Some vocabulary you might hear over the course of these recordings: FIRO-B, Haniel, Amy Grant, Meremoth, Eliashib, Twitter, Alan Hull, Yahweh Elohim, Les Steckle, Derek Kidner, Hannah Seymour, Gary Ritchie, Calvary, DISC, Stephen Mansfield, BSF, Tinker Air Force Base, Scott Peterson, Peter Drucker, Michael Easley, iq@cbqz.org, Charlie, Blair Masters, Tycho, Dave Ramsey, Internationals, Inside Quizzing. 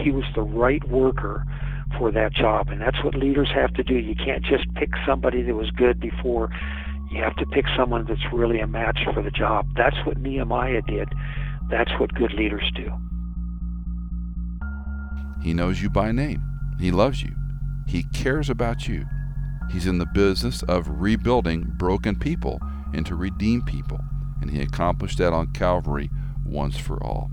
He was the right worker for that job, and that's what leaders have to do. You can't just pick somebody that was good before. You have to pick someone that's really a match for the job. That's what Nehemiah did. That's what good leaders do. He knows you by name. He loves you. He cares about you. He's in the business of rebuilding broken people into redeemed people, and he accomplished that on Calvary once for all.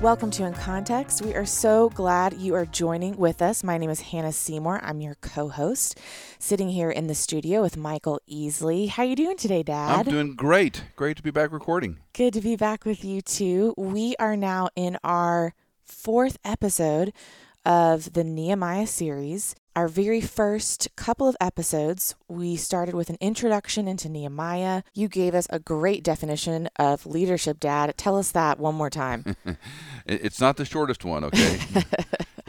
Welcome to In Context. We are so glad you are joining with us. My name is Hannah Seymour. I'm your co-host, sitting here in the studio with Michael Easley. How are you doing today, Dad? I'm doing great. Great to be back recording. Good to be back with you, too. We are now in our 4th episode of the Nehemiah series. Our very first couple of episodes, we started with an introduction into Nehemiah. You gave us a great definition of leadership, Dad. Tell us that one more time. It's not the shortest one, okay?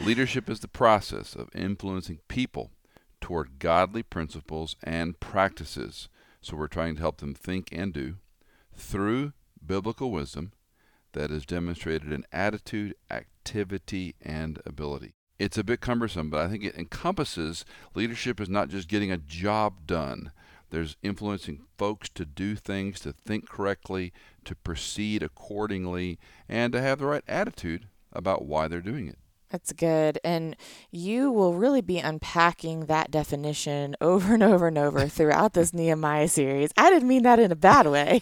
Leadership is the process of influencing people toward godly principles and practices. So we're trying to help them think and do through biblical wisdom that is demonstrated in attitude, activity, and ability. It's a bit cumbersome, but I think it encompasses leadership is not just getting a job done. There's influencing folks to do things, to think correctly, to proceed accordingly, and to have the right attitude about why they're doing it. That's good. And you will really be unpacking that definition over and over and over throughout this Nehemiah series. I didn't mean that in a bad way.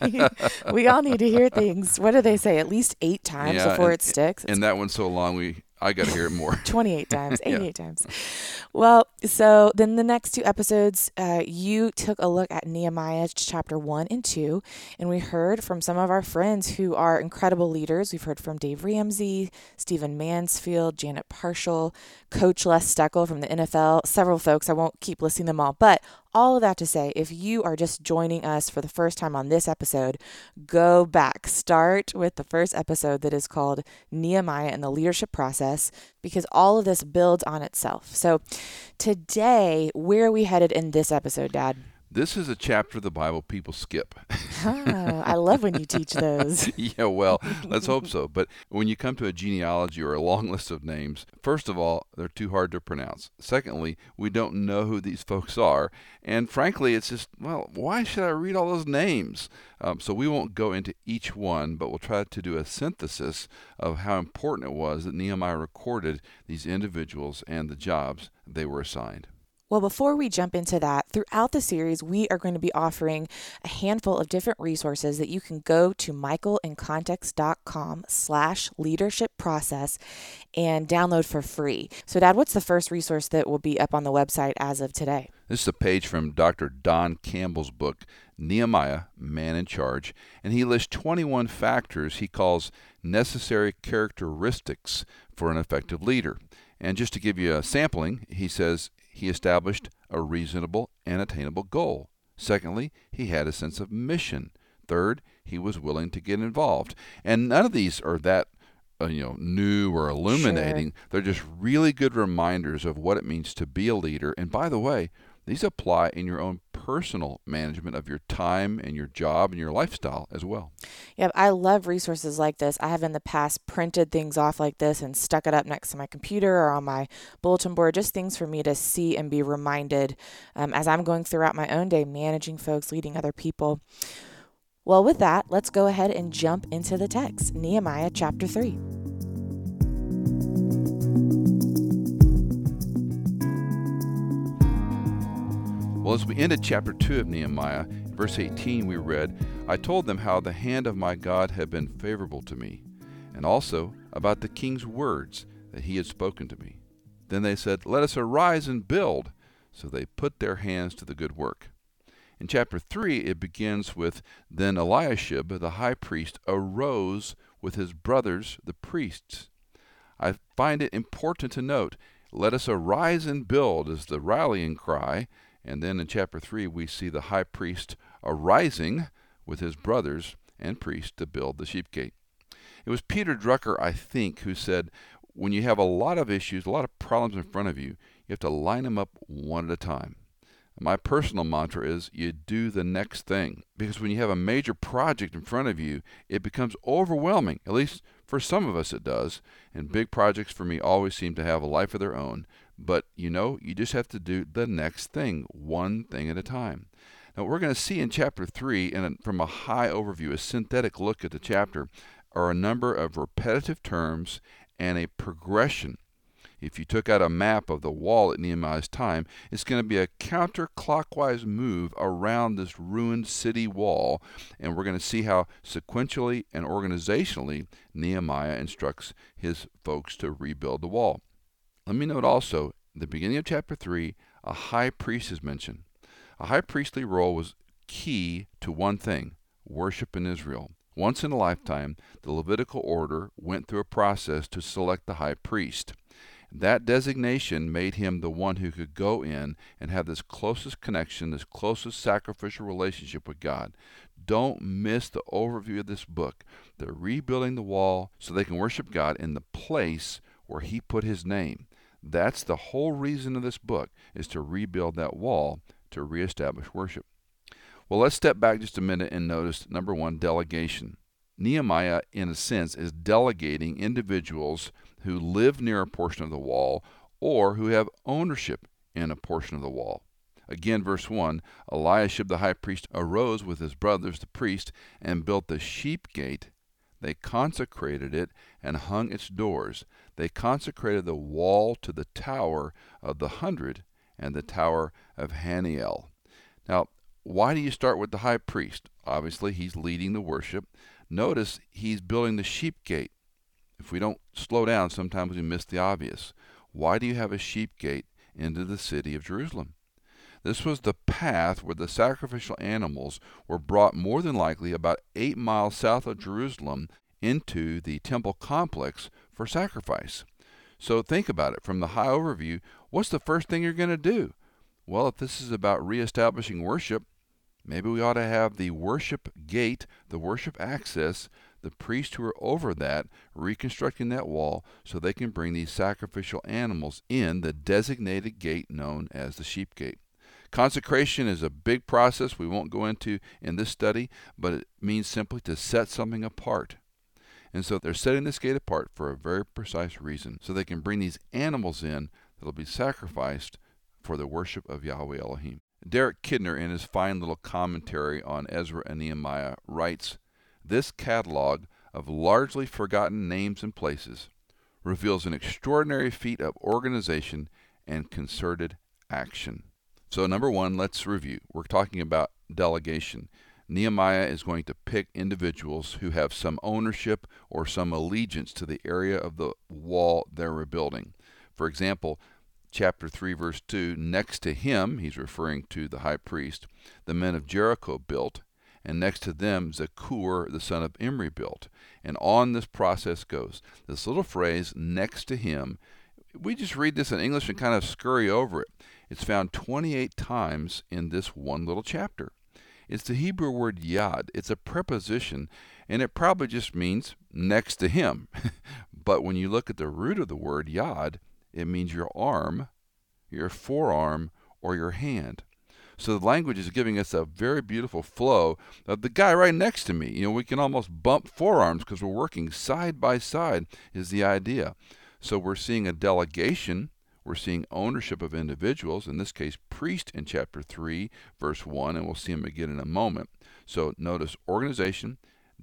We all need to hear things, what do they say, at least 8 times before it sticks. And that one's so long, I got to hear it more. 28 times, 88 times. Well, so then the next 2 episodes, you took a look at Nehemiah chapter 1 and 2, and we heard from some of our friends who are incredible leaders. We've heard from Dave Ramsey, Stephen Mansfield, Janet Parshall, Coach Les Steckle from the NFL, several folks. I won't keep listing them all, but all of that to say, if you are just joining us for the first time on this episode, go back. Start with the first episode that is called Nehemiah and the Leadership Process, because all of this builds on itself. So today, where are we headed in this episode, Dad? This is a chapter of the Bible people skip. I love when you teach those. Yeah, well, let's hope so. But when you come to a genealogy or a long list of names, first of all, they're too hard to pronounce. Secondly, we don't know who these folks are. And frankly, it's just, well, why should I read all those names? So we won't go into each one, but we'll try to do a synthesis of how important it was that Nehemiah recorded these individuals and the jobs they were assigned. Well, before we jump into that, throughout the series, we are going to be offering a handful of different resources that you can go to michaelincontext.com/leadership process and download for free. So, Dad, what's the first resource that will be up on the website as of today? This is a page from Dr. Don Campbell's book, Nehemiah, Man in Charge, and he lists 21 factors he calls necessary characteristics for an effective leader. And just to give you a sampling, he says, he established a reasonable and attainable goal. Secondly, he had a sense of mission. Third, he was willing to get involved. And none of these are that new or illuminating. Sure. They're just really good reminders of what it means to be a leader. And by the way, these apply in your own personal management of your time and your job and your lifestyle as well. Yeah, I love resources like this. I have in the past printed things off like this and stuck it up next to my computer or on my bulletin board, just things for me to see and be reminded as I'm going throughout my own day, managing folks, leading other people. Well, with that, let's go ahead and jump into the text, Nehemiah chapter 3. Well, as we ended chapter 2 of Nehemiah, in verse 18 we read, I told them how the hand of my God had been favorable to me, and also about the king's words that he had spoken to me. Then they said, Let us arise and build. So they put their hands to the good work. In chapter 3, it begins with, Then Eliashib, the high priest, arose with his brothers, the priests. I find it important to note, let us arise and build is the rallying cry. And then in chapter 3, we see the high priest arising with his brothers and priests to build the sheep gate. It was Peter Drucker, I think, who said, when you have a lot of issues, a lot of problems in front of you, you have to line them up one at a time. My personal mantra is you do the next thing, because when you have a major project in front of you, it becomes overwhelming. At least for some of us it does, and big projects for me always seem to have a life of their own. But you just have to do the next thing, one thing at a time. Now we're going to see in chapter 3, and from a high overview, a synthetic look at the chapter, are a number of repetitive terms and a progression. If you took out a map of the wall at Nehemiah's time, it's going to be a counterclockwise move around this ruined city wall, and we're going to see how sequentially and organizationally Nehemiah instructs his folks to rebuild the wall. Let me note also, at the beginning of chapter 3, a high priest is mentioned. A high priestly role was key to one thing, worship in Israel. Once in a lifetime, the Levitical order went through a process to select the high priest. That designation made him the one who could go in and have this closest connection, this closest sacrificial relationship with God. Don't miss the overview of this book. They're rebuilding the wall so they can worship God in the place where he put his name. That's the whole reason of this book, is to rebuild that wall, to reestablish worship. Well, let's step back just a minute and notice, number one, delegation. Nehemiah, in a sense, is delegating individuals who live near a portion of the wall or who have ownership in a portion of the wall. Again, verse 1, Eliashib the high priest arose with his brothers, the priests, and built the sheep gate. They consecrated it and hung its doors. They consecrated the wall to the tower of the 100 and the tower of Haniel. Now, why do you start with the high priest? Obviously, he's leading the worship. Notice he's building the sheep gate. If we don't slow down, sometimes we miss the obvious. Why do you have a sheep gate into the city of Jerusalem? This was the path where the sacrificial animals were brought, more than likely about 8 miles south of Jerusalem, into the temple complex for sacrifice. So think about it. From the high overview, what's the first thing you're going to do? Well, if this is about reestablishing worship, maybe we ought to have the worship gate, the worship access, the priests who are over that, reconstructing that wall so they can bring these sacrificial animals in the designated gate known as the sheep gate. Consecration is a big process we won't go into in this study, but it means simply to set something apart. And so they're setting this gate apart for a very precise reason, so they can bring these animals in that will be sacrificed for the worship of Yahweh Elohim. Derek Kidner, in his fine little commentary on Ezra and Nehemiah, writes, this catalog of largely forgotten names and places reveals an extraordinary feat of organization and concerted action. So number one, let's review. We're talking about delegation. Nehemiah is going to pick individuals who have some ownership or some allegiance to the area of the wall they're rebuilding. For example, Chapter 3, verse 2, next to him, he's referring to the high priest, the men of Jericho built, and next to them, Zakur, the son of Imri, built. And on this process goes. This little phrase, next to him, we just read this in English and kind of scurry over it. It's found 28 times in this one little chapter. It's the Hebrew word yad. It's a preposition, and it probably just means next to him. But when you look at the root of the word yad, it means your arm, your forearm, or your hand. So the language is giving us a very beautiful flow of the guy right next to me. We can almost bump forearms because we're working side by side is the idea. So we're seeing a delegation. We're seeing ownership of individuals, in this case priest in chapter 3, verse 1, and we'll see him again in a moment. So notice organization,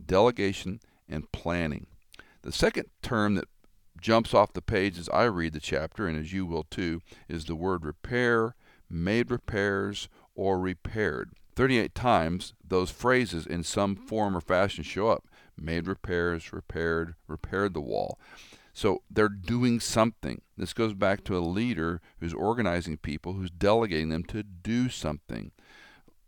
delegation, and planning. The second term that jumps off the page as I read the chapter, and as you will too, is the word repair, made repairs, or repaired. 38 times those phrases in some form or fashion show up. Made repairs, repaired, repaired the wall. So they're doing something. This goes back to a leader who's organizing people, who's delegating them to do something.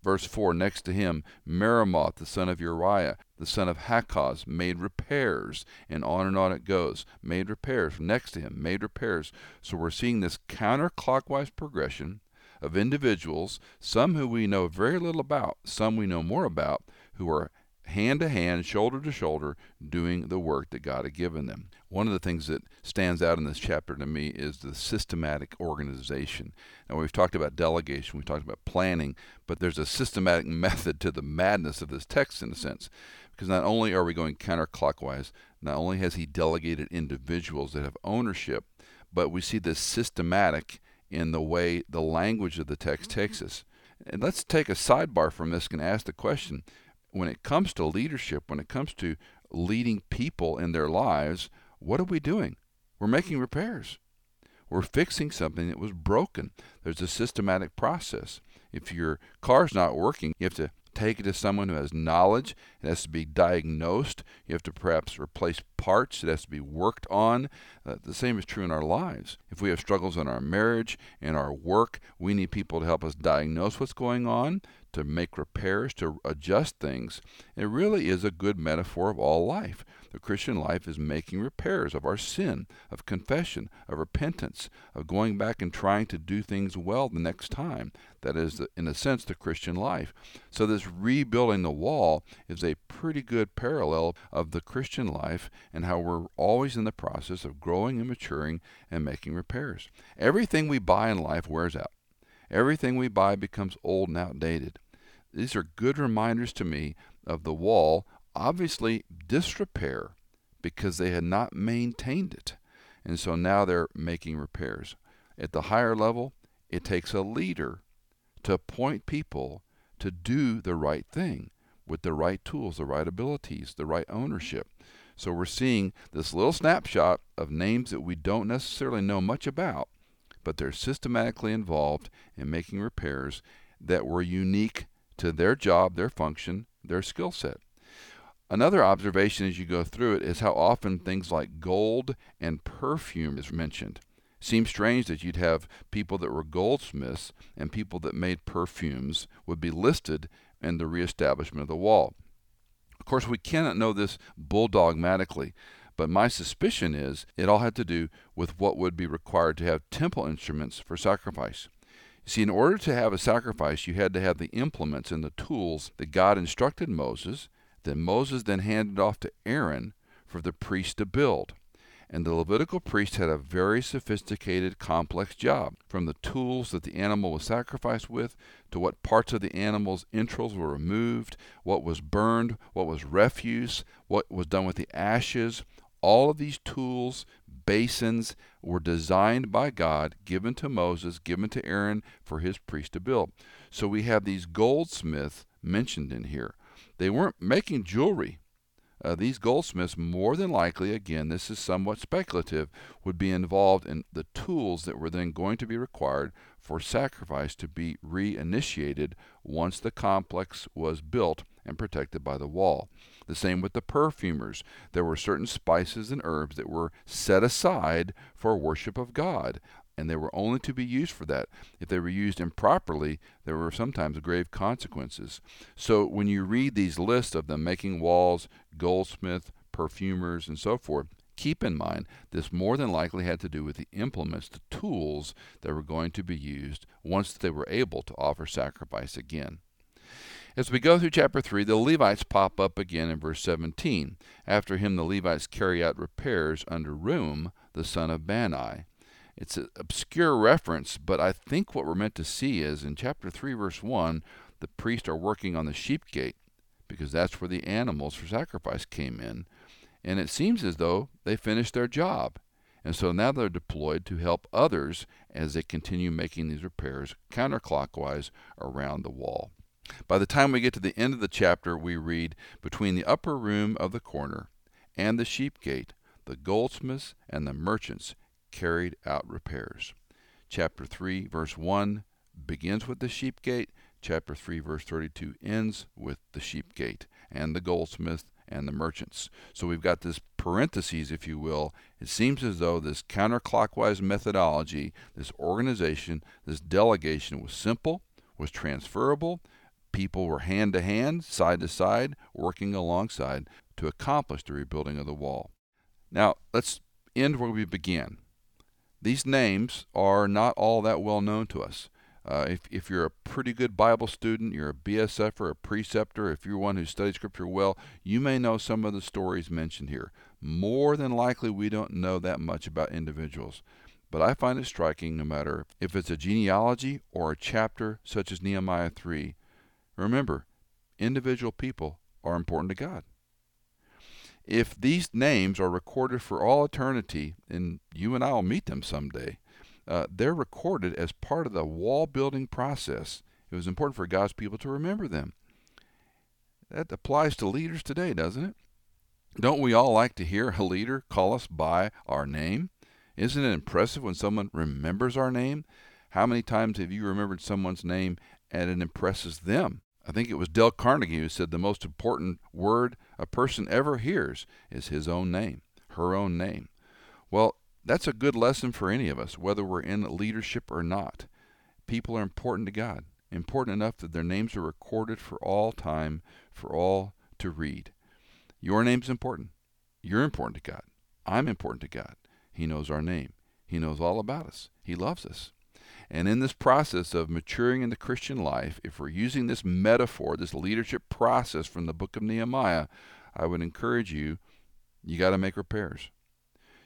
Verse 4, next to him, Meremoth, the son of Uriah, the son of Hakaz, made repairs. And on it goes. Made repairs. Next to him, made repairs. So we're seeing this counterclockwise progression of individuals, some who we know very little about, some we know more about, who are hand to hand, shoulder to shoulder, doing the work that God had given them. One of the things that stands out in this chapter to me is the systematic organization. Now, we've talked about delegation, we've talked about planning, but there's a systematic method to the madness of this text, in a sense, because not only are we going counterclockwise, not only has he delegated individuals that have ownership, but we see this systematic in the way the language of the text takes us. And let's take a sidebar from this and ask the question, when it comes to leadership, when it comes to leading people in their lives, what are we doing? We're making repairs. We're fixing something that was broken. There's a systematic process. If your car's not working, you have to take it to someone who has knowledge. It has to be diagnosed. You have to perhaps replace parts. It has to be worked on. The same is true in our lives. If we have struggles in our marriage, in our work, we need people to help us diagnose what's going on, to make repairs, to adjust things. It really is a good metaphor of all life. The Christian life is making repairs of our sin, of confession, of repentance, of going back and trying to do things well the next time. That is, in a sense, the Christian life. So this rebuilding the wall is a pretty good parallel of the Christian life and how we're always in the process of growing and maturing and making repairs. Everything we buy in life wears out. Everything we buy becomes old and outdated. These are good reminders to me of the wall, obviously disrepair, because they had not maintained it. And so now they're making repairs. At the higher level, it takes a leader to appoint people to do the right thing with the right tools, the right abilities, the right ownership. So we're seeing this little snapshot of names that we don't necessarily know much about, but they're systematically involved in making repairs that were unique to their job, their function, their skill set. Another observation as you go through it is how often things like gold and perfume is mentioned. It seems strange that you'd have people that were goldsmiths and people that made perfumes would be listed in the reestablishment of the wall. Of course, we cannot know this bulldogmatically, but my suspicion is it all had to do with what would be required to have temple instruments for sacrifice. See, in order to have a sacrifice, you had to have the implements and the tools that God instructed Moses, that Moses then handed off to Aaron for the priest to build. And the Levitical priest had a very sophisticated, complex job, from the tools that the animal was sacrificed with, to what parts of the animal's entrails were removed, what was burned, what was refuse, what was done with the ashes. All of these tools, basins, were designed by God, given to Moses, given to Aaron for his priest to build. So we have these goldsmiths mentioned in here. They weren't making jewelry. These goldsmiths, more than likely, again, this is somewhat speculative, would be involved in the tools that were then going to be required for sacrifice to be reinitiated once the complex was built and protected by the wall. The same with the perfumers. There were certain spices and herbs that were set aside for worship of God, and they were only to be used for that. If they were used improperly, there were sometimes grave consequences. So when you read these lists of them making walls, goldsmith, perfumers, and so forth, keep in mind this more than likely had to do with the implements, the tools that were going to be used once they were able to offer sacrifice again. As we go through chapter 3, the Levites pop up again in verse 17. After him, the Levites carry out repairs under Rum, the son of Bani. It's an obscure reference, but I think what we're meant to see is in chapter 3, verse 1, the priests are working on the sheep gate, because that's where the animals for sacrifice came in. And it seems as though they finished their job. And so now they're deployed to help others as they continue making these repairs counterclockwise around the wall. By the time we get to the end of the chapter, we read, between the upper room of the corner and the sheep gate, the goldsmiths and the merchants carried out repairs. Chapter 3, verse 1 begins with the sheep gate. Chapter 3, verse 32 ends with the sheep gate and the goldsmith and the merchants. So we've got this parentheses, if you will. It seems as though this counterclockwise methodology, this organization, this delegation was simple, was transferable. People were hand-to-hand, side-to-side, working alongside to accomplish the rebuilding of the wall. Now, let's end where we began. These names are not all that well known to us. If you're a pretty good Bible student, you're a BSF or a preceptor, if you're one who studies Scripture well, you may know some of the stories mentioned here. More than likely, we don't know that much about individuals. But I find it striking, no matter if it's a genealogy or a chapter such as Nehemiah 3. Remember, individual people are important to God. If these names are recorded for all eternity, and you and I will meet them someday, they're recorded as part of the wall-building process. It was important for God's people to remember them. That applies to leaders today, doesn't it? Don't we all like to hear a leader call us by our name? Isn't it impressive when someone remembers our name? How many times have you remembered someone's name and it impresses them? I think it was Dale Carnegie who said the most important word a person ever hears is his own name, her own name. Well, that's a good lesson for any of us, whether we're in leadership or not. People are important to God, important enough that their names are recorded for all time, for all to read. Your name's important. You're important to God. I'm important to God. He knows our name. He knows all about us. He loves us. And in this process of maturing in the Christian life, if we're using this metaphor, this leadership process from the book of Nehemiah, I would encourage you, you got to make repairs.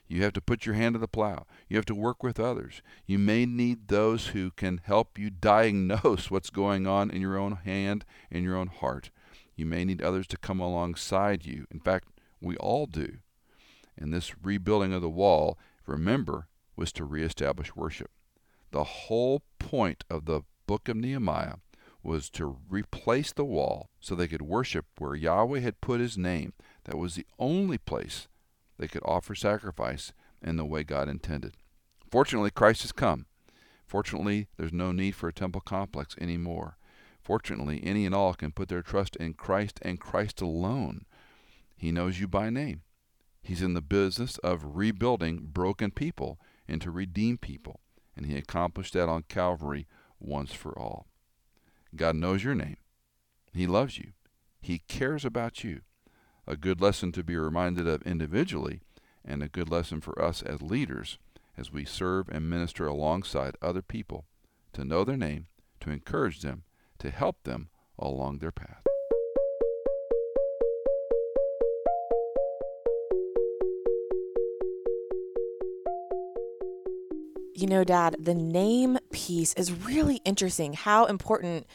You have to put your hand to the plow. You have to work with others. You may need those who can help you diagnose what's going on in your own hand, in your own heart. You may need others to come alongside you. In fact, we all do. And this rebuilding of the wall, remember, was to reestablish worship. The whole point of the book of Nehemiah was to replace the wall so they could worship where Yahweh had put his name. That was the only place they could offer sacrifice in the way God intended. Fortunately, Christ has come. Fortunately, there's no need for a temple complex anymore. Fortunately, any and all can put their trust in Christ and Christ alone. He knows you by name. He's in the business of rebuilding broken people and to redeem people. And he accomplished that on Calvary once for all. God knows your name. He loves you. He cares about you. A good lesson to be reminded of individually, and a good lesson for us as leaders as we serve and minister alongside other people, to know their name, to encourage them, to help them along their path. You know, Dad, the name piece is really interesting. How important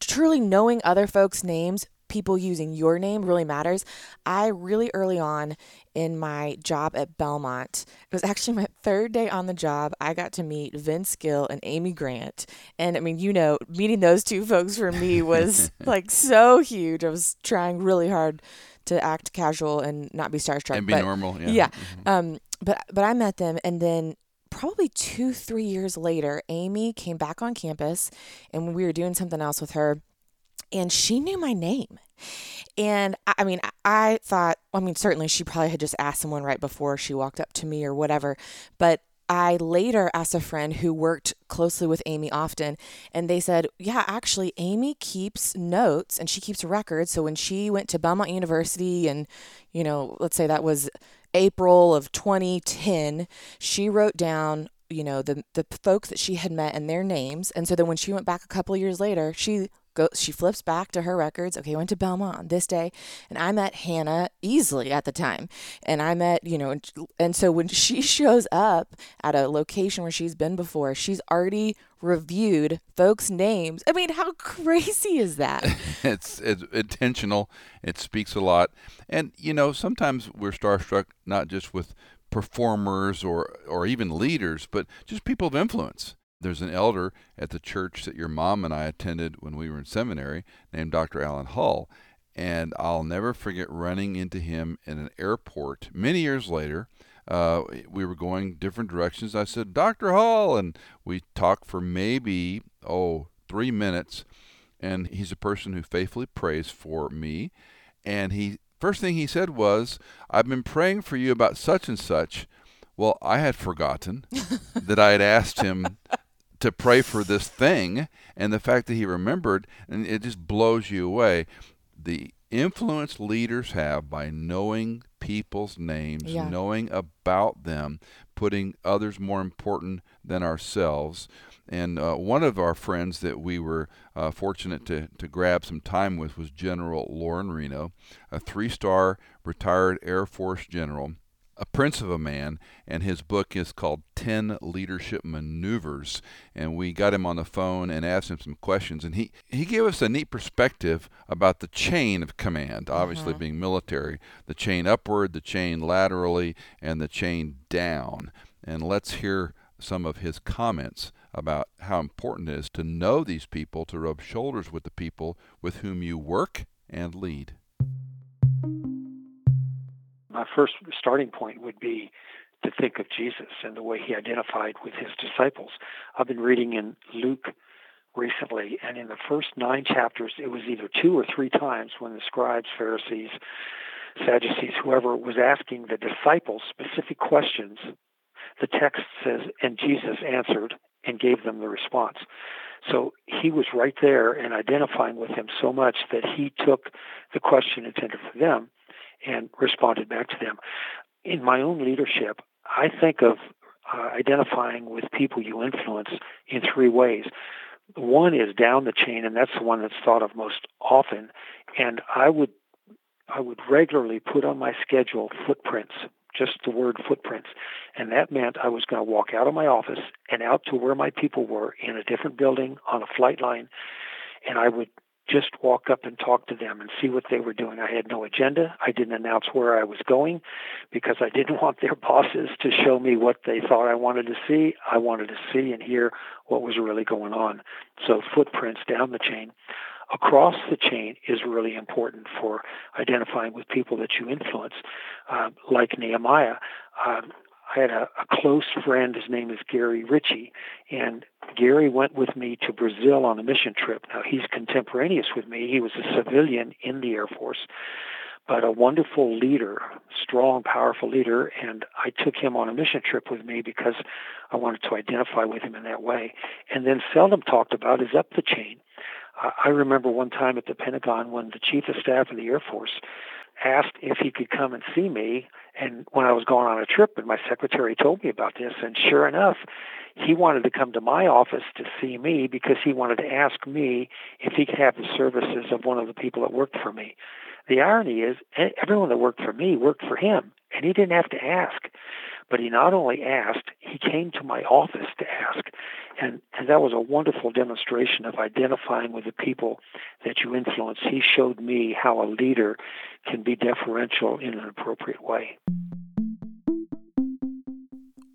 truly knowing other folks' names, people using your name really matters. I really early on in my job at Belmont, it was actually my third day on the job, I got to meet Vince Gill and Amy Grant. And I mean, you know, meeting those two folks for me was like so huge. I was trying really hard to act casual and not be starstruck. And be normal. Yeah. Mm-hmm. But I met them, and then probably 2-3 years later, Amy came back on campus and we were doing something else with her. And she knew my name. And I thought, certainly she probably had just asked someone right before she walked up to me or whatever. But I later asked a friend who worked closely with Amy often, and they said, yeah, actually, Amy keeps notes and she keeps records. So when she went to Belmont University and, you know, let's say that was April of 2010, she wrote down, you know, the folks that she had met and their names. And so then when she went back a couple of years later, she flips back to her records. Okay, I went to Belmont on this day, and I met Hannah Easley at the time. And I met, you know, and so when she shows up at a location where she's been before, she's already reviewed folks' names. I mean, how crazy is that? It's intentional. It speaks a lot. And, you know, sometimes we're starstruck not just with performers or even leaders, but just people of influence. There's an elder at the church that your mom and I attended when we were in seminary named Dr. Alan Hull, and I'll never forget running into him in an airport many years later. We were going different directions. I said, Dr. Hull, and we talked for maybe, 3 minutes, and he's a person who faithfully prays for me, and he First thing he said was, I've been praying for you about such and such. Well, I had forgotten that I had asked him to pray for this thing, and the fact that he remembered, and it just blows you away. The influence leaders have by knowing people's names, knowing about them, putting others more important than ourselves. And one of our friends that we were fortunate to grab some time with was General Lauren Reno, a 3-star retired Air Force general, a prince of a man, and his book is called 10 Leadership Maneuvers. And we got him on the phone and asked him some questions, and he gave us a neat perspective about the chain of command, obviously being military, the chain upward, the chain laterally, and the chain down. And let's hear some of his comments about how important it is to know these people, to rub shoulders with the people with whom you work and lead. My first starting point would be to think of Jesus and the way he identified with his disciples. I've been reading in Luke recently, and in the first 9 chapters, it was either 2 or 3 times when the scribes, Pharisees, Sadducees, whoever, was asking the disciples specific questions. The text says, and Jesus answered and gave them the response. So he was right there and identifying with them so much that he took the question intended for them and responded back to them. In my own leadership, I think of identifying with people you influence in 3 ways. One is down the chain, and that's the one that's thought of most often. And I would regularly put on my schedule footprints, just the word footprints. And that meant I was going to walk out of my office and out to where my people were in a different building on a flight line, and I would just walk up and talk to them and see what they were doing. I had no agenda. I didn't announce where I was going because I didn't want their bosses to show me what they thought I wanted to see. I wanted to see and hear what was really going on. So footprints down the chain. Across the chain is really important for identifying with people that you influence. Like Nehemiah, I had a close friend, his name is Gary Ritchie, and Gary went with me to Brazil on a mission trip. Now, he's contemporaneous with me. He was a civilian in the Air Force, but a wonderful leader, strong, powerful leader, and I took him on a mission trip with me because I wanted to identify with him in that way. And then seldom talked about is up the chain. I remember one time at the Pentagon when the Chief of Staff of the Air Force asked if he could come and see me, and when I was going on a trip, and my secretary told me about this, and sure enough, he wanted to come to my office to see me because he wanted to ask me if he could have the services of one of the people that worked for me. The irony is, everyone that worked for me worked for him, and he didn't have to ask. But he not only asked, he came to my office to ask. And that was a wonderful demonstration of identifying with the people that you influence. He showed me how a leader can be deferential in an appropriate way.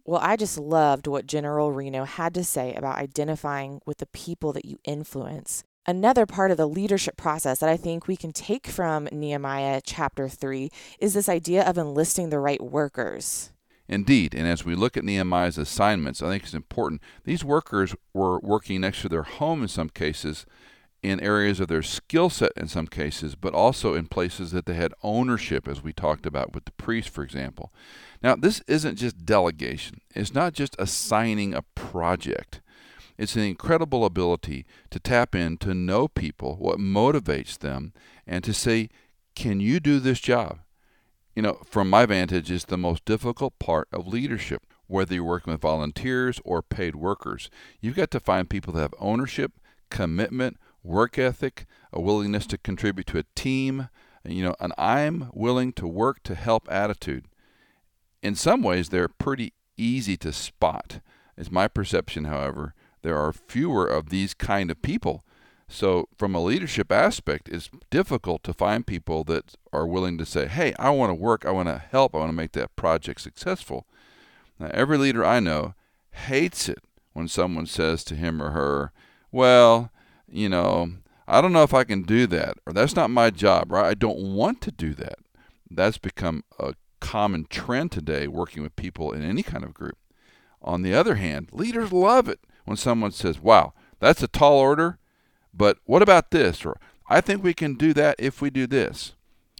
Well, I just loved what General Reno had to say about identifying with the people that you influence. Another part of the leadership process that I think we can take from Nehemiah chapter 3 is this idea of enlisting the right workers. Indeed, and as we look at Nehemiah's assignments, I think it's important. These workers were working next to their home in some cases, in areas of their skill set in some cases, but also in places that they had ownership, as we talked about with the priest, for example. Now, this isn't just delegation. It's not just assigning a project. It's an incredible ability to tap in, to know people, what motivates them, and to say, can you do this job? You know, from my vantage, it's the most difficult part of leadership, whether you're working with volunteers or paid workers. You've got to find people that have ownership, commitment, work ethic, a willingness to contribute to a team, an I'm willing to work to help attitude. In some ways, they're pretty easy to spot. It's my perception, however, there are fewer of these kind of people. So from a leadership aspect, it's difficult to find people that are willing to say, hey, I want to work, I want to help, I want to make that project successful. Now, every leader I know hates it when someone says to him or her, well, I don't know if I can do that, or that's not my job, right? I don't want to do that. That's become a common trend today working with people in any kind of group. On the other hand, leaders love it when someone says, wow, that's a tall order, but what about this? Or I think we can do that if we do this.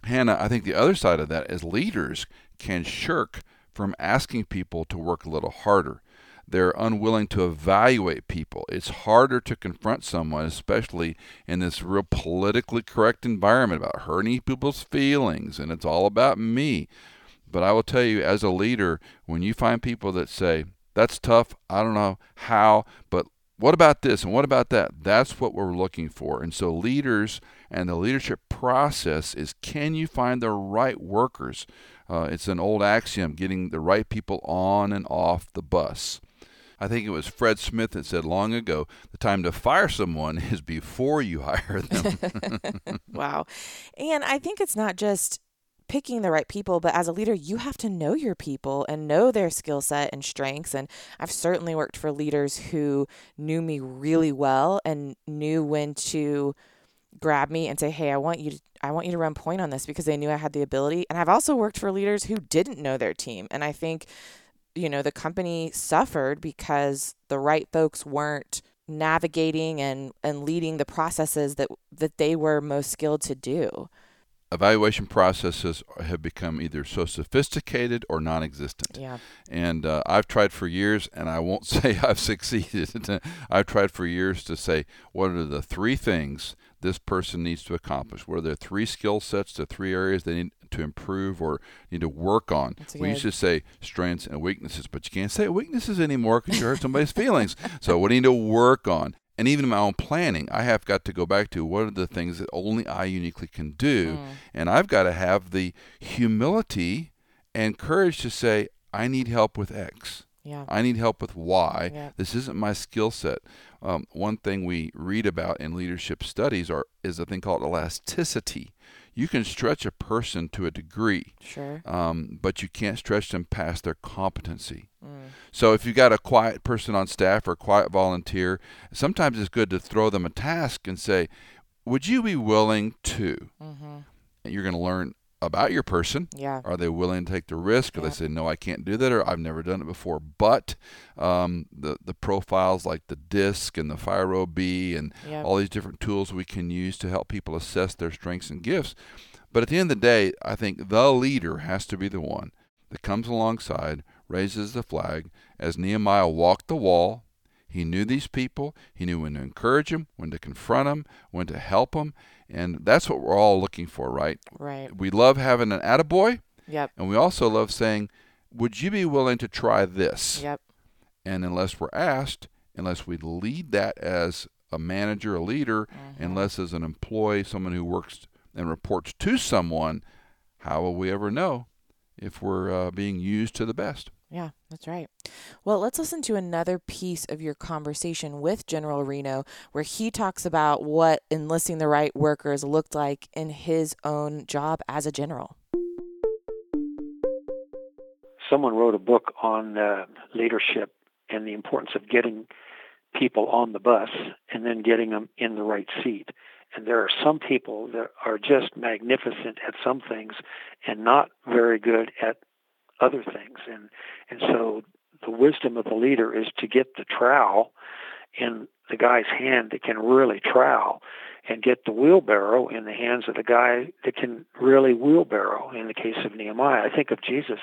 Hannah, I think the other side of that is leaders can shirk from asking people to work a little harder. They're unwilling to evaluate people. It's harder to confront someone, especially in this real politically correct environment about hurting people's feelings, and it's all about me. But I will tell you, as a leader, when you find people that say, that's tough, I don't know how, but what about this and what about that? That's what we're looking for. And so leaders and the leadership process is, can you find the right workers? It's an old axiom, getting the right people on and off the bus. I think it was Fred Smith that said long ago, the time to fire someone is before you hire them. Wow. And I think it's not just picking the right people, but as a leader, you have to know your people and know their skill set and strengths. And I've certainly worked for leaders who knew me really well and knew when to grab me and say, hey, I want you to run point on this, because they knew I had the ability. And I've also worked for leaders who didn't know their team. And I think, you know, the company suffered because the right folks weren't navigating and leading the processes that they were most skilled to do. Evaluation processes have become either so sophisticated or non-existent. Yeah. And I've tried for years, and I won't say I've succeeded. I've tried for years to say, what are the three things this person needs to accomplish? What are their three skill sets, the three areas they need to improve or need to work on? We used to say strengths and weaknesses, but you can't say weaknesses anymore because you hurt somebody's feelings. So what do you need to work on? And even in my own planning, I have got to go back to what are the things that only I uniquely can do. And I've got to have the humility and courage to say, I need help with X. Yeah. I need help with Y. Yeah. This isn't my skill set. One thing we read about in leadership studies is a thing called elasticity. You can stretch a person to a degree, sure, but you can't stretch them past their competency. So if you've got a quiet person on staff or a quiet volunteer, sometimes it's good to throw them a task and say, would you be willing to? Mm-hmm. And you're going to learn about your person. Yeah. Are they willing to take the risk? Or yeah. They say, no, I can't do that, or I've never done it before. But the profiles like the DISC and the FIRO-B and yep. all these different tools we can use to help people assess their strengths and gifts. But at the end of the day, I think the leader has to be the one that comes alongside, raises the flag. As Nehemiah walked the wall, he knew these people. He knew when to encourage them, when to confront them, when to help them. And that's what we're all looking for, right? Right. We love having an attaboy. Yep. And we also love saying, would you be willing to try this? Yep. And unless we're asked, unless we lead that as a manager, a leader, mm-hmm. unless as an employee, someone who works and reports to someone, how will we ever know if we're being used to the best? Yeah, that's right. Well, let's listen to another piece of your conversation with General Reno, where he talks about what enlisting the right workers looked like in his own job as a general. Someone wrote a book on leadership and the importance of getting people on the bus and then getting them in the right seat. And there are some people that are just magnificent at some things and not very good at other things. And so the wisdom of the leader is to get the trowel in the guy's hand that can really trowel, and get the wheelbarrow in the hands of the guy that can really wheelbarrow. In the case of Nehemiah, I think of Jesus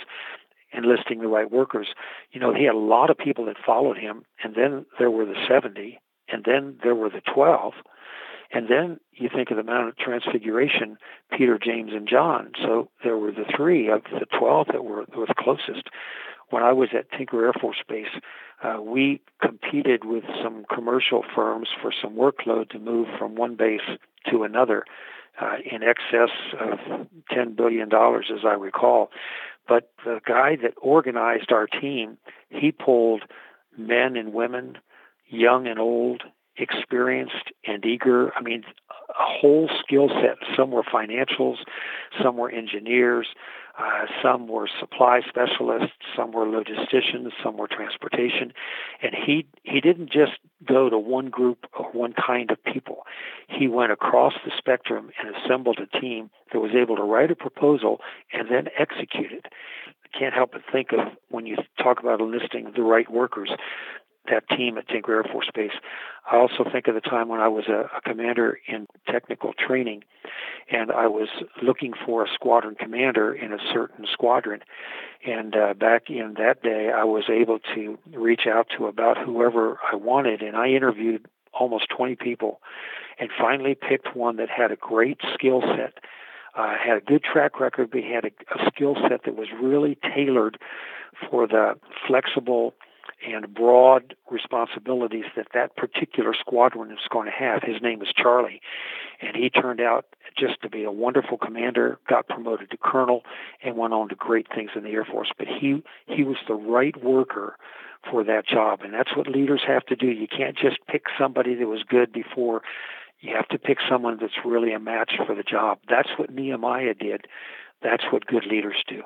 enlisting the right workers. You know, he had a lot of people that followed him, and then there were the 70, and then there were the 12. And then you think of the Mount of Transfiguration, Peter, James, and John. So there were the three of the 12 that were the closest. When I was at Tinker Air Force Base, we competed with some commercial firms for some workload to move from one base to another, in excess of $10 billion, as I recall. But the guy that organized our team, he pulled men and women, young and old, experienced and eager. I mean, a whole skill set. Some were financials, some were engineers, some were supply specialists, some were logisticians, some were transportation. And he didn't just go to one group or one kind of people. He went across the spectrum and assembled a team that was able to write a proposal and then execute it. I can't help but think of, when you talk about enlisting the right workers, that team at Tinker Air Force Base. I also think of the time when I was a commander in technical training, and I was looking for a squadron commander in a certain squadron. And back in that day, I was able to reach out to about whoever I wanted, and I interviewed almost 20 people and finally picked one that had a great skill set, had a good track record, but had a skill set that was really tailored for the flexible and broad responsibilities that that particular squadron is going to have. His name is Charlie, and he turned out just to be a wonderful commander, got promoted to colonel, and went on to great things in the Air Force. But he was the right worker for that job, and that's what leaders have to do. You can't just pick somebody that was good before. You have to pick someone that's really a match for the job. That's what Nehemiah did. That's what good leaders do.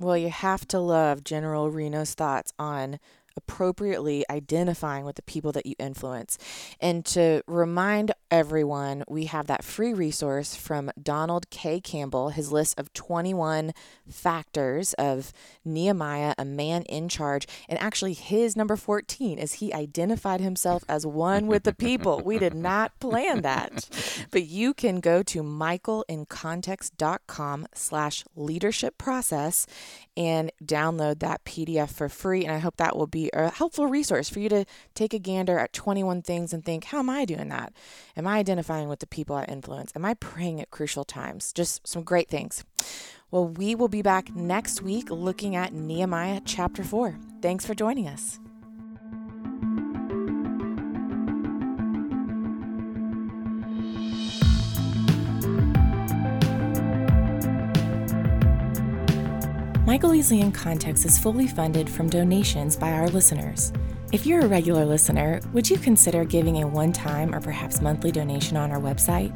Well, you have to love General Reno's thoughts on appropriately identifying with the people that you influence. And to remind everyone, we have that free resource from Donald K. Campbell, his list of 21 factors of Nehemiah, a man in charge. And actually his number 14 is he identified himself as one with the people. We did not plan that. But you can go to michaelincontext.com/leadership process and download that PDF for free. And I hope that will be a helpful resource for you to take a gander at 21 things and think, how am I doing that? Am I identifying with the people I influence? Am I praying at crucial times? Just some great things. Well, we will be back next week looking at Nehemiah chapter 4. Thanks for joining us. Michael Easley in Context is fully funded from donations by our listeners. If you're a regular listener, would you consider giving a one-time or perhaps monthly donation on our website?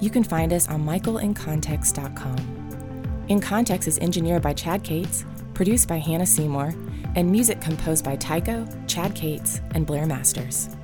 You can find us on michaelincontext.com. In Context is engineered by Chad Cates, produced by Hannah Seymour, and music composed by Tycho, Chad Cates, and Blair Masters.